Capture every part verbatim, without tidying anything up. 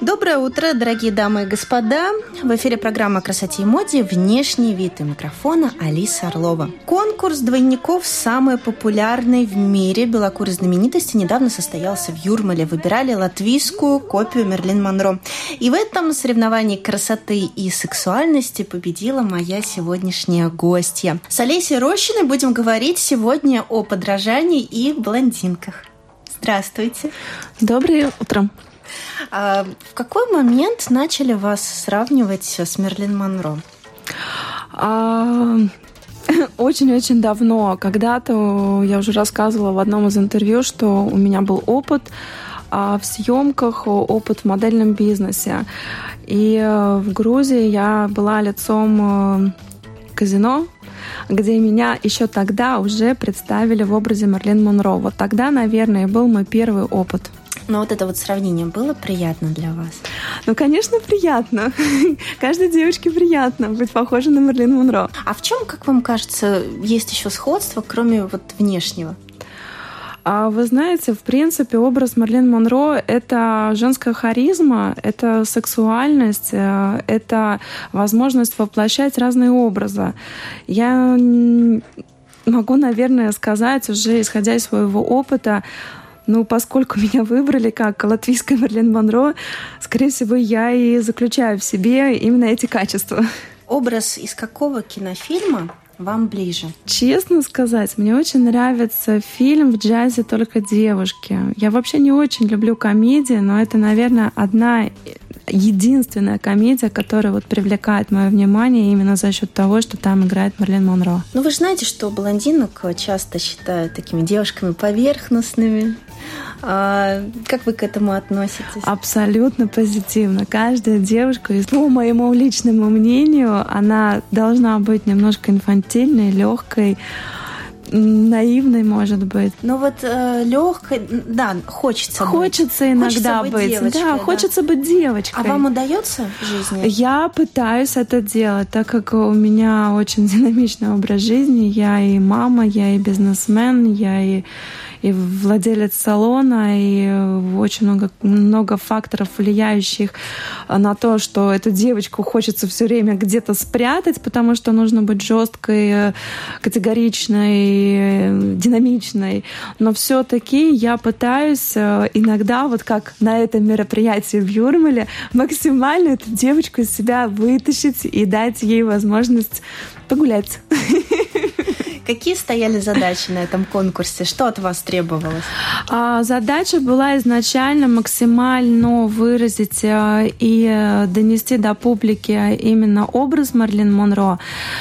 Доброе утро, дорогие дамы и господа! В эфире программа о красоте и моде «Внешний вид», и микрофона Алиса Орлова. Конкурс двойников самой популярной в мире белокурой знаменитости недавно состоялся в Юрмале. Выбирали латвийскую копию Мэрилин Монро. И в этом соревновании красоты и сексуальности победила моя сегодняшняя гостья. С Олесей Рощиной будем говорить сегодня о подражании и блондинках. Здравствуйте! Доброе утро! А в какой момент начали вас сравнивать с Мэрилин Монро? А, очень-очень давно. Когда-то я уже рассказывала в одном из интервью, что у меня был опыт в съемках, опыт в модельном бизнесе. И в Грузии я была лицом казино, где меня еще тогда уже представили в образе Мэрилин Монро. Вот тогда, наверное, был мой первый опыт. Но вот это вот сравнение было приятно для вас? Ну, конечно, приятно. Каждой девочке приятно быть похожей на Мэрилин Монро. А в чем, как вам кажется, есть еще сходство, кроме вот внешнего? Вы знаете, в принципе, образ Мэрилин Монро — это женская харизма, это сексуальность, это возможность воплощать разные образы. Я могу, наверное, сказать, уже исходя из своего опыта, ну, поскольку меня выбрали как латвийская Мэрилин Монро, скорее всего, я и заключаю в себе именно эти качества. Образ из какого кинофильма вам ближе? Честно сказать, мне очень нравится фильм «В джазе только девушки». Я вообще не очень люблю комедии, но это, наверное, одна единственная комедия, которая вот привлекает мое внимание именно за счет того, что там играет Мэрилин Монро. Ну, вы же знаете, что блондинок часто считают такими девушками поверхностными. А как вы к этому относитесь? Абсолютно позитивно. Каждая девушка, по моему личному мнению, она должна быть немножко инфантильной, легкой, наивной, может быть. Но вот э, легкой, да, хочется, хочется быть. иногда хочется быть. Девочкой, да, да, хочется быть девочкой. А вам удается в жизни? Я пытаюсь это делать, так как у меня очень динамичный образ жизни. Я и мама, я и бизнесмен, я и, и владелец салона, и очень много, много факторов, влияющих на то, что эту девочку хочется все время где-то спрятать, потому что нужно быть жесткой, категоричной, динамичной, но все-таки я пытаюсь иногда, вот как на этом мероприятии в Юрмале, максимально эту девочку из себя вытащить и дать ей возможность погулять. Какие стояли задачи на этом конкурсе? Что от вас требовалось? Задача была изначально максимально выразить и донести до публики именно образ Мэрилин Монро,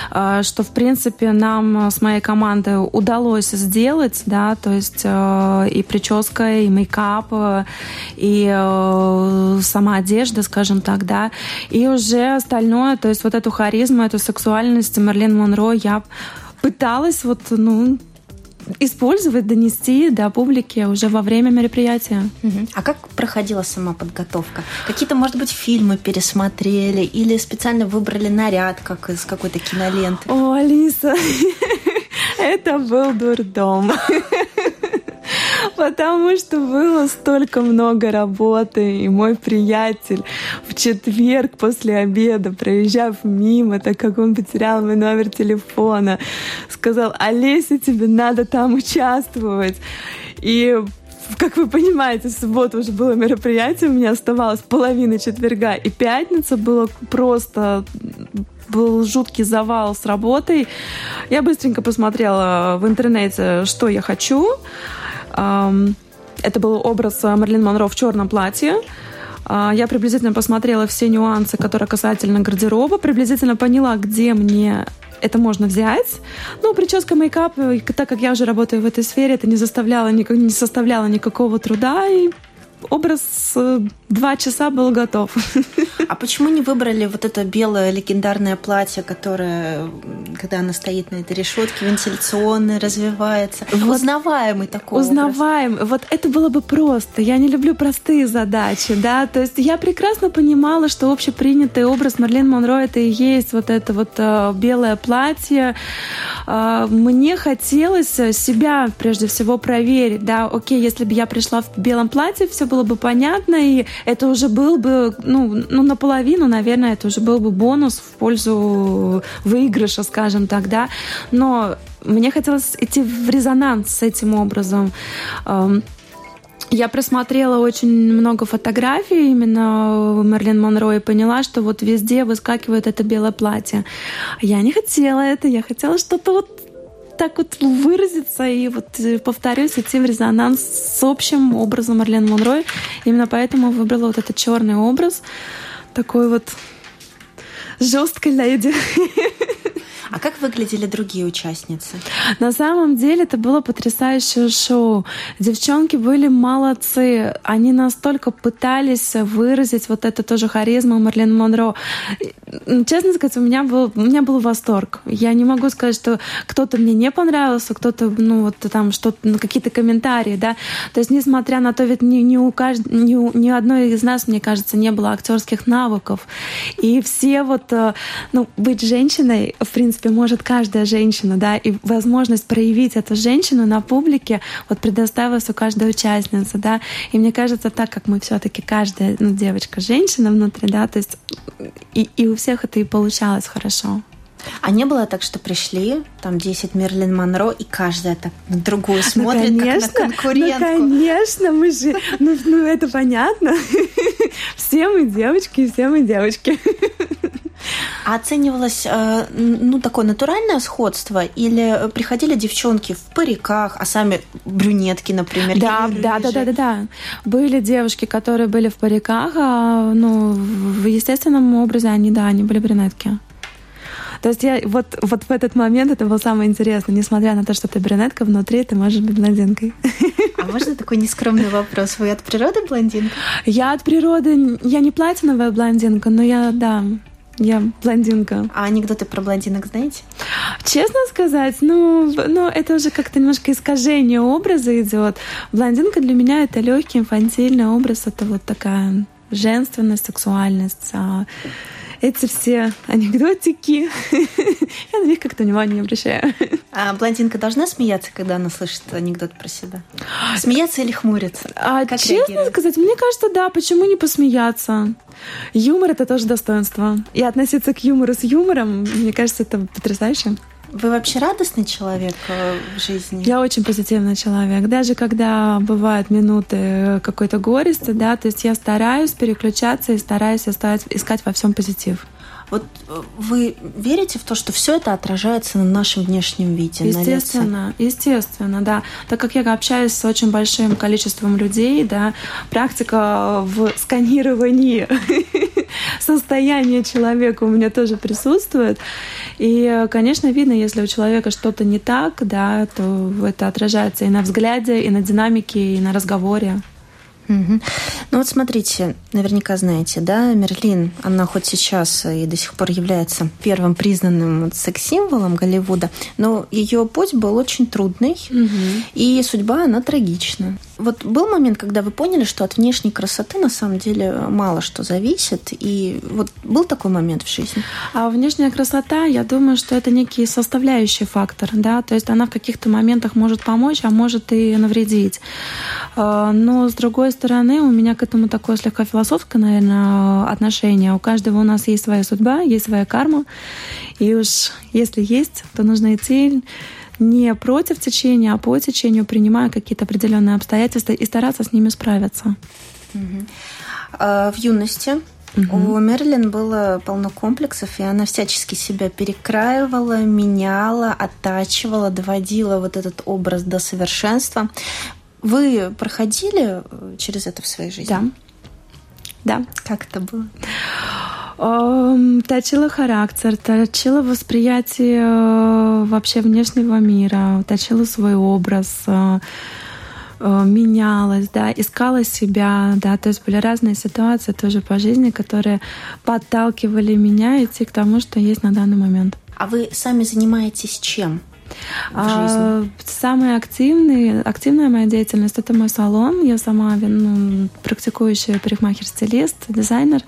что, в принципе, нам с моей командой удалось сделать, да, то есть и прическа, и мейкап, и сама одежда, скажем так, да, и уже остальное, то есть вот эту харизму, эту сексуальность Мэрилин Монро я пыталась вот, ну, использовать, донести до публики уже во время мероприятия. Uh-huh. А как проходила сама подготовка? Какие-то, может быть, фильмы пересмотрели или специально выбрали наряд, как из какой-то киноленты? О, Алиса, это был дурдом. Потому что было столько много работы, и мой приятель в четверг после обеда, проезжав мимо, так как он потерял мой номер телефона, сказал: «Олеся, тебе надо там участвовать». И, как вы понимаете, в субботу уже было мероприятие, у меня оставалась половина четверга, и пятница была просто... был жуткий завал с работой. Я быстренько посмотрела в интернете, что я хочу. Это был образ Мэрилин Монро в черном платье. Я приблизительно посмотрела все нюансы, которые касательно гардероба, приблизительно поняла, где мне это можно взять. Ну, прическа, мейкап, так как я уже работаю в этой сфере, это не заставляло, не составляло никакого труда, и образ два часа был готов. А почему не выбрали вот это белое легендарное платье, которое, когда оно стоит на этой решетке, вентиляционное, развивается? Вот, узнаваемый такой узнаваемый. Образ. Вот это было бы просто. Я не люблю простые задачи, да. То есть я прекрасно понимала, что общепринятый образ Мэрилин Монро это и есть вот это вот белое платье. Мне хотелось себя прежде всего проверить, да. Окей, если бы я пришла в белом платье, все было бы понятно, и это уже был бы, ну, ну, наполовину, наверное, это уже был бы бонус в пользу выигрыша, скажем так, да. Но мне хотелось идти в резонанс с этим образом. Я просмотрела очень много фотографий именно Мэрилин Монро и поняла, что вот везде выскакивает это белое платье. Я не хотела это, я хотела что-то вот так вот выразиться и вот, повторюсь, идти в резонанс с общим образом Мэрилин Монро. Именно поэтому выбрала вот этот черный образ, такой вот жесткой леди. А как выглядели другие участницы? На самом деле это было потрясающее шоу. Девчонки были молодцы. Они настолько пытались выразить вот эту тоже харизму Мэрилин Монро. Честно сказать, у меня был, у меня был восторг. Я не могу сказать, что кто-то мне не понравился, кто-то, ну, вот там что-то, ну, какие-то комментарии, да. То есть, несмотря на то, ведь ни, ни у кажд... ни, ни одной из нас, мне кажется, не было актерских навыков. И все вот, ну, быть женщиной, в принципе, может каждая женщина, да, и возможность проявить эту женщину на публике вот предоставилась у каждой участницы, да, и мне кажется, так как мы все-таки каждая, ну, девочка, женщина внутри, да, то есть и, и у всех это и получалось хорошо. А не было так, что пришли там десять Мэрилин Монро, и каждая так на другую смотрит, ну, конечно, как на конкурентку? Ну, конечно, мы же... Ну, ну это понятно. Все мы девочки, все мы девочки. А оценивалось, ну, такое натуральное сходство? Или приходили девчонки в париках, а сами брюнетки, например? Да, да, да, да, да, да. Были девушки, которые были в париках, а, ну, в естественном образе они, да, они были брюнетки. То есть я вот, вот в этот момент это было самое интересное. Несмотря на то, что ты брюнетка, внутри ты можешь быть блондинкой. А можно такой нескромный вопрос? Вы от природы блондинка? Я от природы... Я не платиновая блондинка, но я, да... Я блондинка. А анекдоты про блондинок знаете? Честно сказать, ну, ну это уже как-то немножко искажение образа идет. Блондинка для меня это легкий инфантильный образ, это вот такая женственность, сексуальность. А эти все анекдотики, я на них как-то внимания не обращаю. А блондинка должна смеяться, когда она слышит анекдот про себя? Смеяться или хмуриться? А, честно сказать, мне кажется, да, почему не посмеяться? Юмор — это тоже достоинство. И относиться к юмору с юмором, мне кажется, это потрясающе. Вы вообще радостный человек в жизни? Я очень позитивный человек. Даже когда бывают минуты какой-то горести, да, то есть я стараюсь переключаться и стараюсь искать во всем позитив. Вот вы верите в то, что все это отражается на нашем внешнем виде? Естественно, естественно, да. Так как я общаюсь с очень большим количеством людей, да, практика в сканировании состояния человека у меня тоже присутствует. И, конечно, видно, если у человека что-то не так, да, то это отражается и на взгляде, и на динамике, и на разговоре. Угу. Ну вот смотрите, наверняка знаете, да, Мэрилин, она хоть сейчас и до сих пор является первым признанным секс-символом Голливуда, но ее путь был очень трудный, угу. И судьба, она трагична. Вот был момент, когда вы поняли, что от внешней красоты на самом деле мало что зависит, и вот был такой момент в жизни? А внешняя красота, я думаю, что это некий составляющий фактор, да, то есть она в каких-то моментах может помочь, а может и навредить. Но с другой стороны, у меня к этому такое слегка философское, наверное, отношение. У каждого у нас есть своя судьба, есть своя карма, и уж если есть, то нужно идти не против течения, а по течению, принимая какие-то определенные обстоятельства и стараться с ними справиться. Угу. А в юности угу. у Мэрилин было полно комплексов, и она всячески себя перекраивала, меняла, оттачивала, доводила вот этот образ до совершенства. Вы проходили через это в своей жизни? Да. Да. Как это было? Точила характер, точила восприятие вообще внешнего мира, точила свой образ, менялась, да, искала себя, да, то есть были разные ситуации тоже по жизни, которые подталкивали меня идти к тому, что есть на данный момент. А вы сами занимаетесь чем? А, самая активная, активная моя деятельность — это мой салон. Я сама ну, практикующая парикмахер-стилист, дизайнер.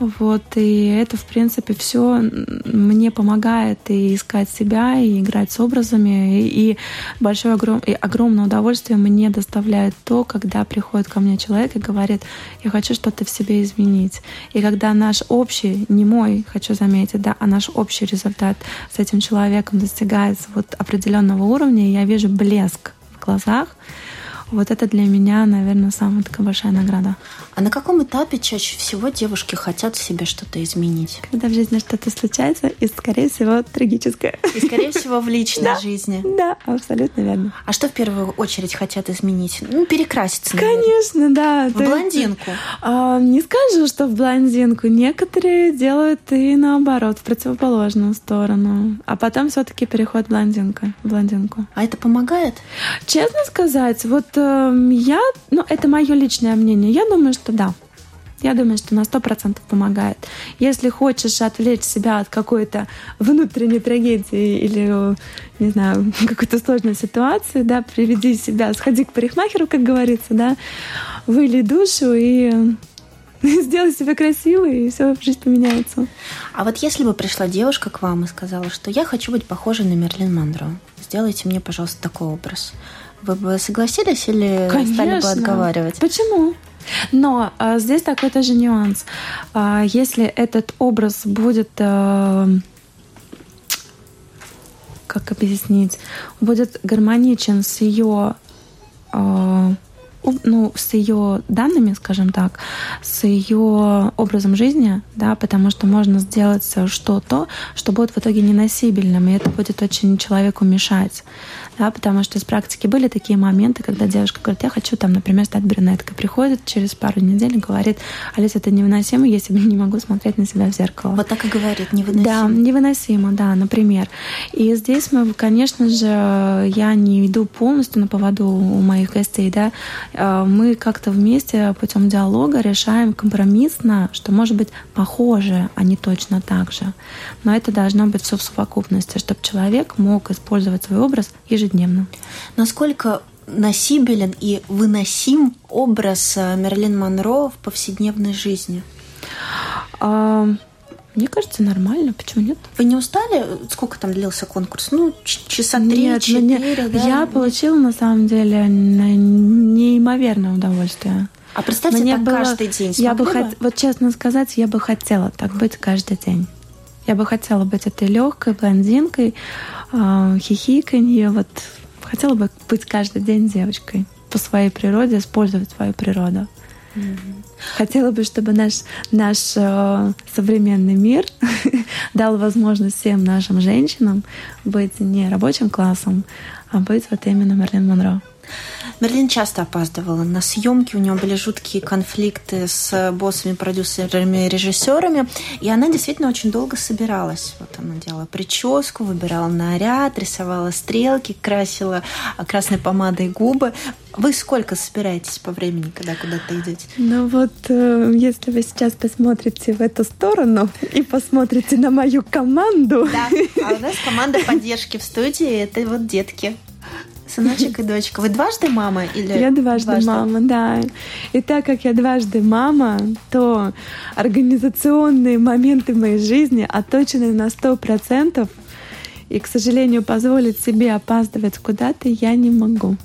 Вот, и это, в принципе, все мне помогает и искать себя, и играть с образами. И, и большое огром, и огромное удовольствие мне доставляет то, когда приходит ко мне человек и говорит: я хочу что-то в себе изменить. И когда наш общий, не мой, хочу заметить, да, а наш общий результат с этим человеком достигается вот определенного уровня, и я вижу блеск в глазах. Вот это для меня, наверное, самая такая большая награда. А на каком этапе чаще всего девушки хотят в себе что-то изменить? Когда в жизни что-то случается, и, скорее всего, трагическое. И, скорее всего, в личной жизни. Да, абсолютно верно. А что в первую очередь хотят изменить? Ну, перекраситься, наверное. Конечно, да. В блондинку. Не скажу, что в блондинку. Некоторые делают и наоборот, в противоположную сторону. А потом все-таки переход в блондинку. А это помогает? Честно сказать, вот я, ну, это мое личное мнение. Я думаю, что да. Я думаю, что на сто процентов помогает. Если хочешь отвлечь себя от какой-то внутренней трагедии или, не знаю, какой-то сложной ситуации, да, приведи себя, сходи к парикмахеру, как говорится, да, вылей душу и сделай себя красивой, и все, жизнь поменяется. А вот если бы пришла девушка к вам и сказала, что я хочу быть похожей на Мэрилин Монро, сделайте мне, пожалуйста, такой образ. Вы бы согласились или Конечно. Стали бы отговаривать? Почему? Но а, здесь такой тоже нюанс. А, если этот образ будет, а, как объяснить, будет гармоничен с ее, а, ну, с ее данными, скажем так, с ее образом жизни, да, потому что можно сделать что-то, что будет в итоге неносибельным, и это будет очень человеку мешать. Да, потому что из практики были такие моменты, когда девушка говорит: я хочу, там, например, стать брюнеткой. Приходит через пару недель и говорит: Алиса, это невыносимо, я себе не могу смотреть на себя в зеркало. Вот так и говорит, невыносимо. Да, невыносимо, да, например. И здесь мы, конечно же, я не иду полностью на поводу у моих гостей, да, мы как-то вместе путем диалога решаем компромиссно, что может быть похоже, а не точно так же. Но это должно быть все в совокупности, чтобы человек мог использовать свой образ ежедневно. Насколько носибелен и выносим образ Мэрилин Монро в повседневной жизни? А... Мне кажется, нормально. Почему нет? Вы не устали? Сколько там длился конкурс? Ну, часа три-четыре, да? Я получила, на самом деле, неимоверное удовольствие. А представьте, Мне так было... каждый день. Я бы хот... Вот честно сказать, я бы хотела так быть каждый день. Я бы хотела быть этой легкой блондинкой, хихиканье. Вот хотела бы быть каждый день девочкой. По своей природе, использовать свою природу. Хотела бы, чтобы наш, наш э, современный мир дал возможность всем нашим женщинам быть не рабочим классом, а быть вот именно Мэрилин Монро. Мэрилин часто опаздывала на съемки, у нее были жуткие конфликты с боссами, продюсерами, режиссерами, и она действительно очень долго собиралась. Вот она делала прическу, выбирала наряд, рисовала стрелки, красила красной помадой губы. Вы сколько собираетесь по времени, когда куда-то идете? Ну вот, э, если вы сейчас посмотрите в эту сторону и посмотрите на мою команду. Да, а у нас команда поддержки в студии, это вот детки. Сыночек и дочка. Вы дважды мама? Или я дважды, дважды мама, да. И так как я дважды мама, то организационные моменты моей жизни отточены на сто процентов. И, к сожалению, позволить себе опаздывать куда-то я не могу.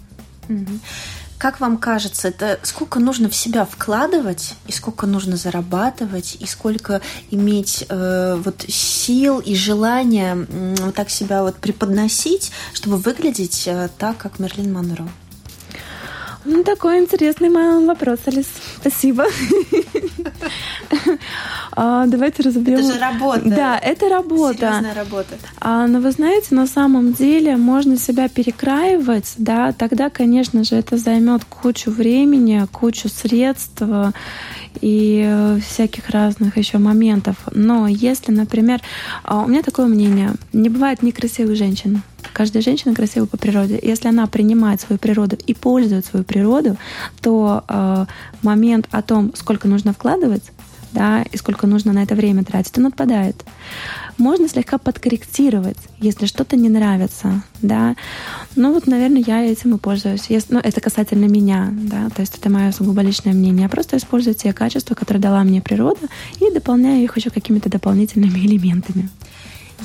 Как вам кажется, это сколько нужно в себя вкладывать, и сколько нужно зарабатывать, и сколько иметь э, вот сил и желания э, вот так себя вот преподносить, чтобы выглядеть э, так, как Мэрилин Монро? Ну, такой интересный вопрос, Алис. Спасибо. Давайте разобьем. Это же работа. Да, это работа. Серьезная работа. Но вы знаете, на самом деле можно себя перекраивать, да, тогда, конечно же, это займет кучу времени, кучу средств, и всяких разных еще моментов. Но если, например, у меня такое мнение, не бывает некрасивых женщин. Каждая женщина красива по природе. Если она принимает свою природу и пользует свою природу, то э, момент о том, сколько нужно вкладывать, да, и сколько нужно на это время тратить, он отпадает. Можно слегка подкорректировать, если что-то не нравится, да. Ну вот, наверное, я этим и пользуюсь. Если, ну, это касательно меня, да, то есть это мое сугубо личное мнение. Я просто использую те качества, которые дала мне природа, и дополняю их еще какими-то дополнительными элементами.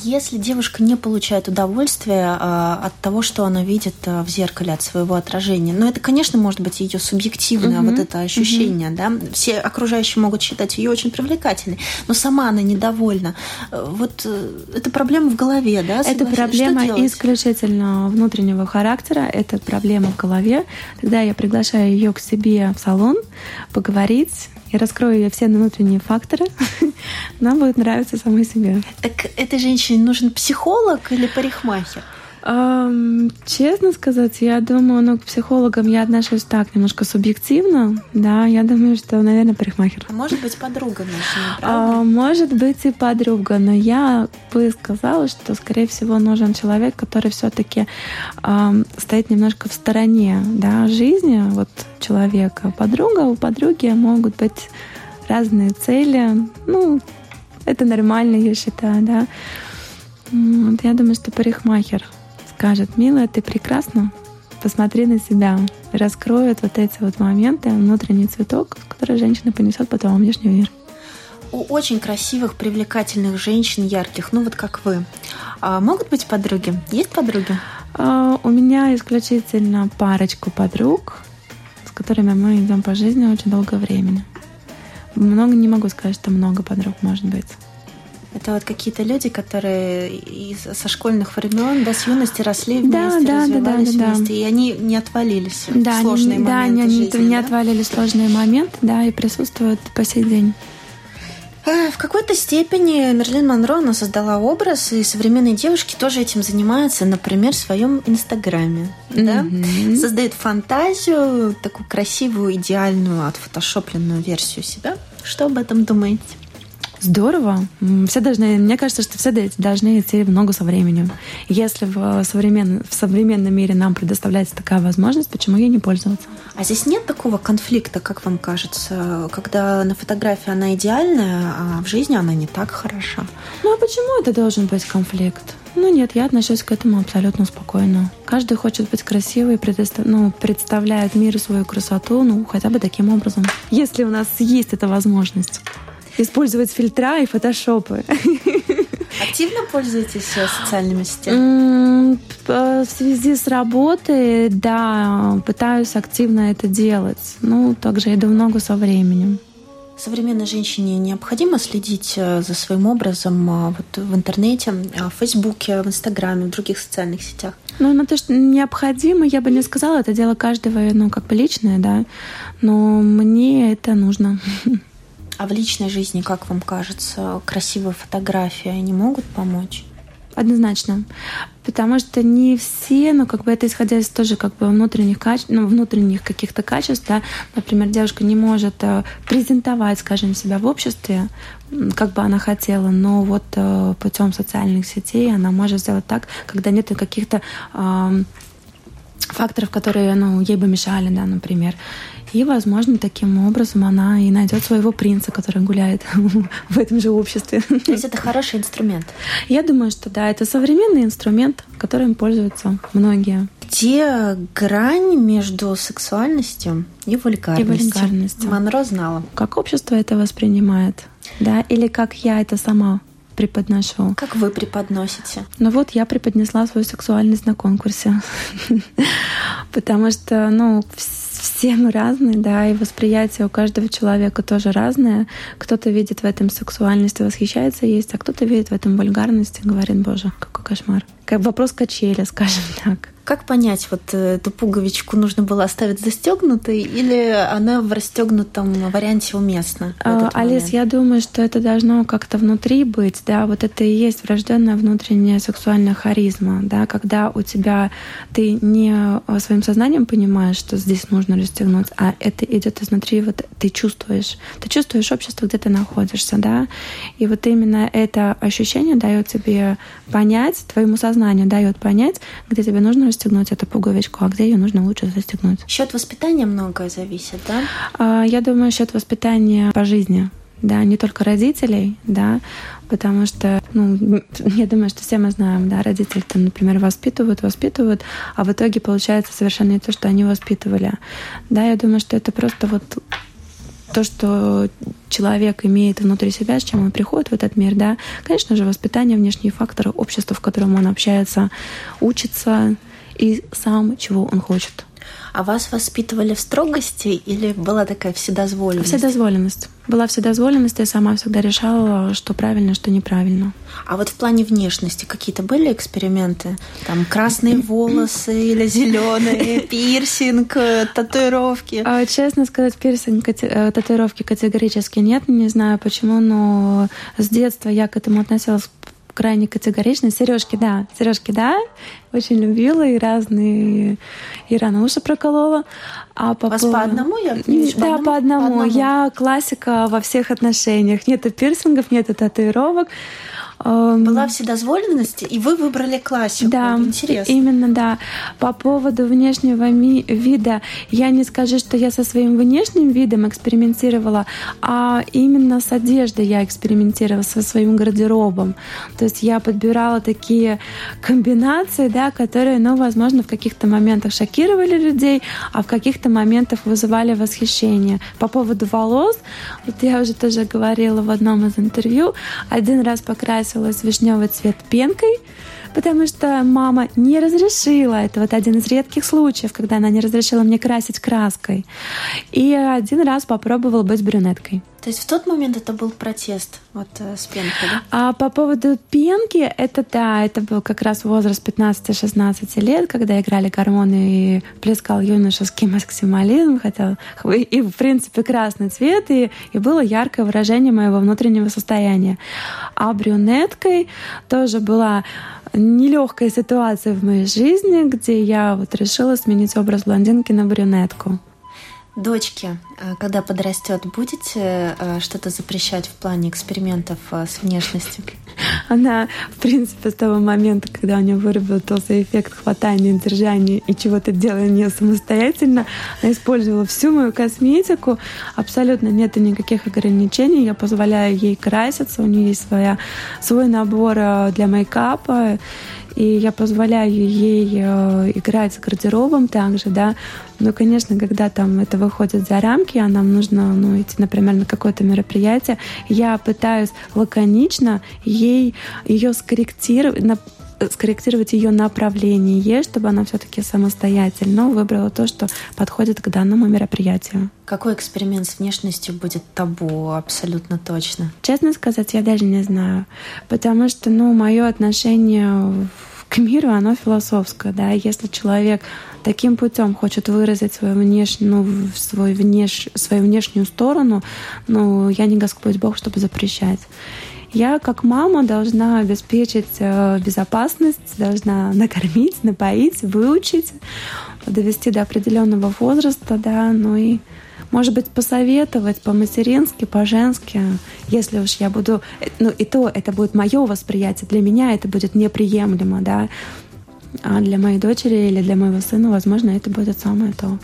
Если девушка не получает удовольствия э, от того, что она видит э, в зеркале, от своего отражения, но это, конечно, может быть ее субъективное mm-hmm. вот это ощущение, mm-hmm. да, все окружающие могут считать ее очень привлекательной, но сама она недовольна. Вот э, это проблема в голове, да? Согласен? Это проблема исключительно внутреннего характера, это проблема в голове. Тогда я приглашаю ее к себе в салон поговорить. Я раскрою ее все внутренние факторы. Нам будет нравиться самой себе. Так этой женщине нужен психолог или парикмахер? Эм, честно сказать, я думаю, ну, к психологам я отношусь так немножко субъективно. Да, я думаю, что, наверное, парикмахер. А может быть, подруга наша, правда? Эм, может быть, и подруга. Но я бы сказала, что, скорее всего, нужен человек, который все-таки эм, стоит немножко в стороне, да, жизни вот, человека. Подруга, у подруги могут быть разные цели. Ну, это нормально, я считаю, да. Вот, я думаю, что парикмахер скажет: «Милая, ты прекрасна, посмотри на себя», раскроет вот эти вот моменты, внутренний цветок, который женщина понесет потом во внешний мир. У очень красивых, привлекательных женщин, ярких, ну вот как вы, а могут быть подруги? Есть подруги? А, у меня исключительно парочку подруг, с которыми мы идем по жизни очень долгое время. Много, не могу сказать, что много подруг может быть. Это вот какие-то люди, которые из, со школьных времен, да, с юности росли вместе, да, развивались да, да, да, вместе, да. И они не отвалились в да, сложные они, моменты да, жизни. Да, они не отвалились в сложные моменты, да, и присутствуют по сей день. В какой-то степени Мэрилин Монро, она создала образ, и современные девушки тоже этим занимаются, например, в своем Инстаграме. Да? Mm-hmm. Создают фантазию, такую красивую, идеальную, отфотошопленную версию себя. Что об этом думаете? Здорово. Все должны, мне кажется, что все должны идти в ногу со временем. Если в современном, в современном мире нам предоставляется такая возможность, почему ей не пользоваться? А здесь нет такого конфликта, как вам кажется, когда на фотографии она идеальная, а в жизни она не так хороша? Ну а почему это должен быть конфликт? Ну нет, я отношусь к этому абсолютно спокойно. Каждый хочет быть красивой, предостав... ну, представляет миру свою красоту, ну хотя бы таким образом. Если у нас есть эта возможность. Использовать фильтра и фотошопы. Активно пользуетесь социальными сетями? В связи с работой, да, пытаюсь активно это делать. Ну, также иду в ногу со временем. Современной женщине необходимо следить за своим образом вот в интернете, в Фейсбуке, в Инстаграме, в других социальных сетях? Ну, на то, что необходимо, я бы не сказала. Это дело каждого, ну, как бы личное, да. Но мне это нужно. А в личной жизни, как вам кажется, красивые фотографии, они могут помочь? Однозначно. Потому что не все, ну, как бы это исходя из тоже как бы внутренних качеств, ну, внутренних каких-то качеств, да, например, девушка не может презентовать, скажем, себя в обществе, как бы она хотела, но вот путем социальных сетей она может сделать так, когда нет каких-то э, факторов, которые, ну, ей бы мешали, да, например. И, возможно, таким образом она и найдет своего принца, который гуляет в этом же обществе. То есть это хороший инструмент? Я думаю, что да, это современный инструмент, которым пользуются многие. Где грань между сексуальностью и вульгарностью? И вульгарностью. Монро знала. Как общество это воспринимает, да, или как я это сама преподношу. Как вы преподносите? Ну вот я преподнесла свою сексуальность на конкурсе. Потому что, ну, все мы разные, да, и восприятие у каждого человека тоже разное. Кто-то видит в этом сексуальность и восхищается есть, а кто-то видит в этом вульгарность и говорит: «Боже, какой кошмар». как вопрос качеля, скажем так. Как понять, вот эту пуговичку нужно было оставить застегнутой или она в расстегнутом варианте уместна? А, Алис, я думаю, что это должно как-то внутри быть, да, вот это и есть врожденная внутренняя сексуальная харизма, да, когда у тебя ты не своим сознанием понимаешь, что здесь нужно расстегнуть, а это идет изнутри, вот ты чувствуешь, ты чувствуешь общество, где ты находишься, да, и вот именно это ощущение дает тебе понять, твоему сознанию дает понять, где тебе нужно расстегнуть. Расстегнуть эту пуговичку, а где ее нужно лучше застегнуть. Счет воспитания многое зависит, да? Я думаю, счет воспитания по жизни, да, не только родителей, да, потому что, ну, я думаю, что все мы знаем, да, родители там, например, воспитывают, воспитывают, а в итоге получается совершенно не то, что они воспитывали. Да, я думаю, что это просто вот то, что человек имеет внутри себя, с чем он приходит в этот мир, да. Конечно же, воспитание, внешние факторы, общество, в котором он общается, учится, и сам, чего он хочет. А вас воспитывали в строгости или была такая вседозволенность? Вседозволенность. Была вседозволенность, я сама всегда решала, что правильно, что неправильно. А вот в плане внешности какие-то были эксперименты? Там красные волосы или зеленые, пирсинг, татуировки? Честно сказать, пирсинг, татуировки категорически нет. Не знаю почему, но с детства я к этому относилась крайне категорично. Сережки, да, сережки, да, очень любила и разные, и рано уши проколола. А по Вас поводу... по одному? Я... Не, по да, одному? По, одному. по одному. Я классика во всех отношениях. Нету пирсингов, нету татуировок. Была вседозволенность, и вы выбрали классику. Да, интересно. Именно, да. По поводу внешнего ми- вида, я не скажу, что я со своим внешним видом экспериментировала, а именно с одеждой я экспериментировала, со своим гардеробом. То есть я подбирала такие комбинации, да, которые, ну, возможно, в каких-то моментах шокировали людей, а в каких-то моментах вызывали восхищение. По поводу волос, вот я уже тоже говорила в одном из интервью, один раз покрасила вишневый цвет пенкой, потому что мама не разрешила. Это вот один из редких случаев, когда она не разрешила мне красить краской. И один раз попробовала быть брюнеткой. То есть в тот момент это был протест вот, с пенкой, да? А по поводу пенки, это да, это был как раз возраст пятнадцать-шестнадцать лет, когда играли гормоны и плескал юношеский максимализм, хотел, и, и в принципе красный цвет, и, и было яркое выражение моего внутреннего состояния. А брюнеткой тоже была нелегкая ситуация в моей жизни, где я вот решила сменить образ блондинки на брюнетку. Дочки, когда подрастет, будете что-то запрещать в плане экспериментов с внешностью? Она, в принципе, с того момента, когда у нее выработался эффект хватания, держания и чего-то делания самостоятельно, она использовала всю мою косметику. Абсолютно нет никаких ограничений. Я позволяю ей краситься. У нее есть своя, свой набор для мейкапа. И я позволяю ей играть с гардеробом также, да. Но, конечно, когда там это выходит за рамки, а нам нужно, ну, идти, например, на какое-то мероприятие, я пытаюсь лаконично ей, ее скорректировать, скорректировать ее направление, чтобы она все-таки самостоятельно выбрала то, что подходит к данному мероприятию. Какой эксперимент с внешностью будет табу абсолютно точно? Честно сказать, я даже не знаю, потому что, ну, мое отношение к миру, оно философское, да, если человек таким путем хочет выразить свою внешнюю, ну, свой внеш... свою внешнюю сторону, ну, я не Господь Бог, чтобы запрещать. Я, как мама, должна обеспечить безопасность, должна накормить, напоить, выучить, довести до определенного возраста, да, ну и, может быть, посоветовать по-матерински, по-женски, если уж я буду... Ну и то, это будет мое восприятие, для меня это будет неприемлемо, да, а для моей дочери или для моего сына, возможно, это будет самое то.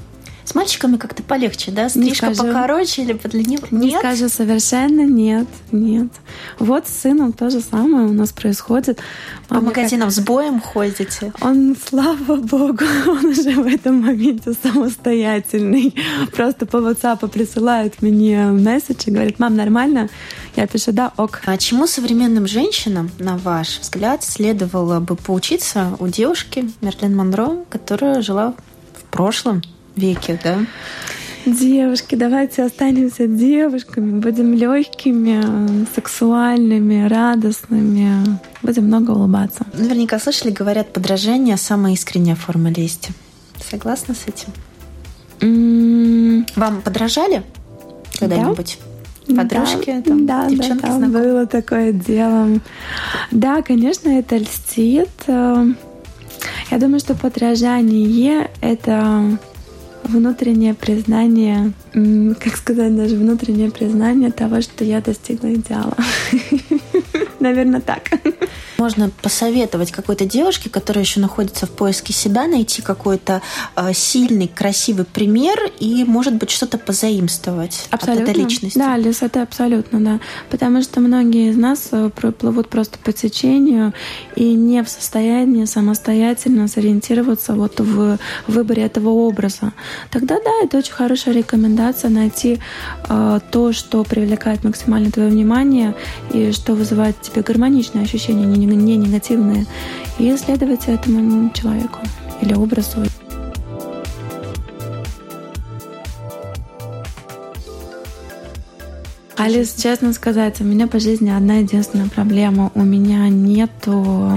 С мальчиками как-то полегче, да? Стрижка не скажу, покороче или подлиннее? Не нет? скажу, совершенно нет, нет. Вот с сыном то же самое у нас происходит. По Мама магазинам как... с боем ходите? Он, слава богу, он уже в этом моменте самостоятельный. Просто по WhatsApp присылают мне месседж и говорит: «Мам, нормально?» Я пишу: «Да, ок». А чему современным женщинам, на ваш взгляд, следовало бы поучиться у девушки Мэрилин Монро, которая жила в прошлом веке, да? Девушки, давайте останемся девушками, будем легкими, сексуальными, радостными, будем много улыбаться. Наверняка слышали, говорят, подражание — самая искренняя форма лести. Согласна с этим? Mm. Вам подражали когда-нибудь? Да. Подружки, да, там, да, девчонки, да, да, было такое дело. Да, конечно, это льстит. Я думаю, что подражание — это внутреннее признание, как сказать, даже внутреннее признание того, что я достигла идеала. Наверное, так. Можно посоветовать какой-то девушке, которая еще находится в поиске себя, найти какой-то э, сильный, красивый пример и, может быть, что-то позаимствовать абсолютно от этой личности. Да, Лиз, это абсолютно, да. Потому что многие из нас плывут просто по течению и не в состоянии самостоятельно сориентироваться вот в выборе этого образа. Тогда, да, это очень хорошая рекомендация — найти э, то, что привлекает максимально твое внимание и что вызывает в тебе гармоничные ощущения, не не негативные, и следовать этому человеку или образу. Алис, честно сказать, у меня по жизни одна единственная проблема. У меня нету,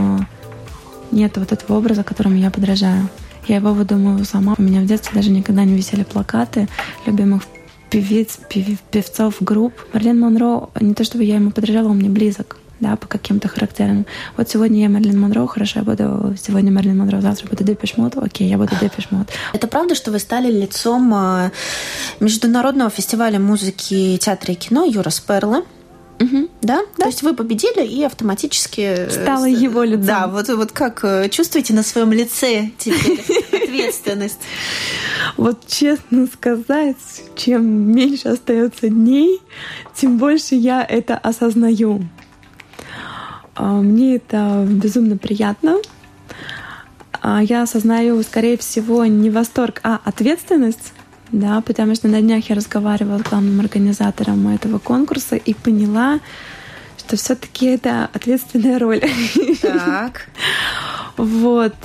нету вот этого образа, которому я подражаю. Я его выдумываю сама. У меня в детстве даже никогда не висели плакаты любимых певиц, пев, певцов, групп. Мэрилин Монро, не то чтобы я ему подражала, он мне близок. Да, по каким-то характерам. Вот сегодня я Мэрилин Монро, хорошо, я буду сегодня Мэрилин Монро, завтра буду Depeche Mode, окей, я буду Depeche Mode. Это правда, что вы стали лицом международного фестиваля музыки, театра и кино «Юра Сперла»? Угу. Да? Да? То есть вы победили и автоматически... Стало его лицом. Да, вот, вот как чувствуете на своем лице теперь ответственность? Вот честно сказать, чем меньше остается дней, тем больше я это осознаю. Мне это безумно приятно. Я осознаю, скорее всего, не восторг, а ответственность, да, потому что на днях я разговаривала с главным организатором этого конкурса и поняла, что все-таки это ответственная роль. Так. Вот.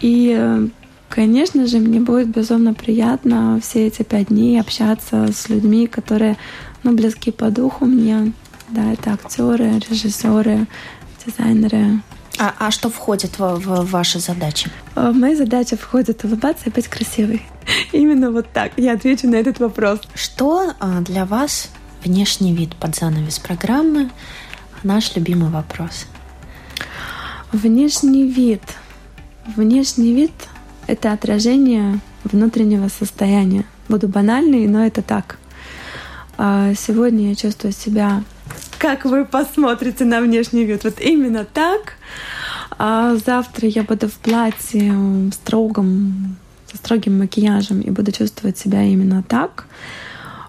И, конечно же, мне будет безумно приятно все эти пять дней общаться с людьми, которые, ну, близки по духу мне. Да, это актеры, режиссеры, дизайнеры. А, а что входит в, в, в ваши задачи? В мои задачи входит улыбаться и быть красивой. Именно вот так я отвечу на этот вопрос. Что для вас внешний вид под занавес программы? Наш любимый вопрос. Внешний вид. Внешний вид — это отражение внутреннего состояния. Буду банальной, но это так. Сегодня я чувствую себя... Как вы посмотрите на внешний вид? Вот именно так. А завтра я буду в платье строгом, со строгим макияжем, и буду чувствовать себя именно так.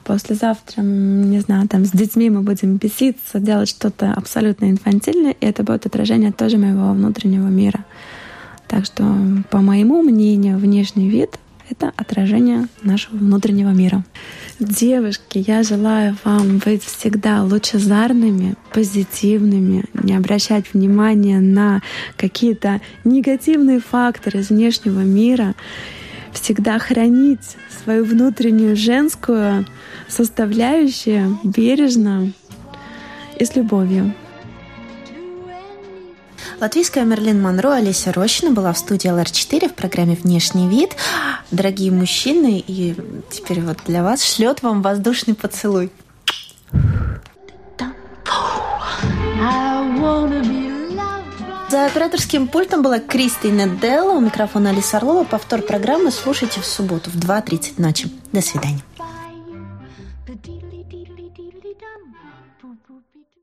Послезавтра, не знаю, там с детьми мы будем беситься, делать что-то абсолютно инфантильное, и это будет отражение тоже моего внутреннего мира. Так что, по моему мнению, внешний вид — это отражение нашего внутреннего мира. Девушки, я желаю вам быть всегда лучезарными, позитивными, не обращать внимания на какие-то негативные факторы из внешнего мира, всегда хранить свою внутреннюю женскую составляющую бережно и с любовью. Латвийская Мэрилин Монро Олеся Рощина была в студии эл эр четыре в программе «Внешний вид». Дорогие мужчины, и теперь вот для вас шлет вам воздушный поцелуй. За операторским пультом была Кристина Делла, у микрофона Алиса Орлова. Повтор программы слушайте в субботу в два тридцать ночи. До свидания.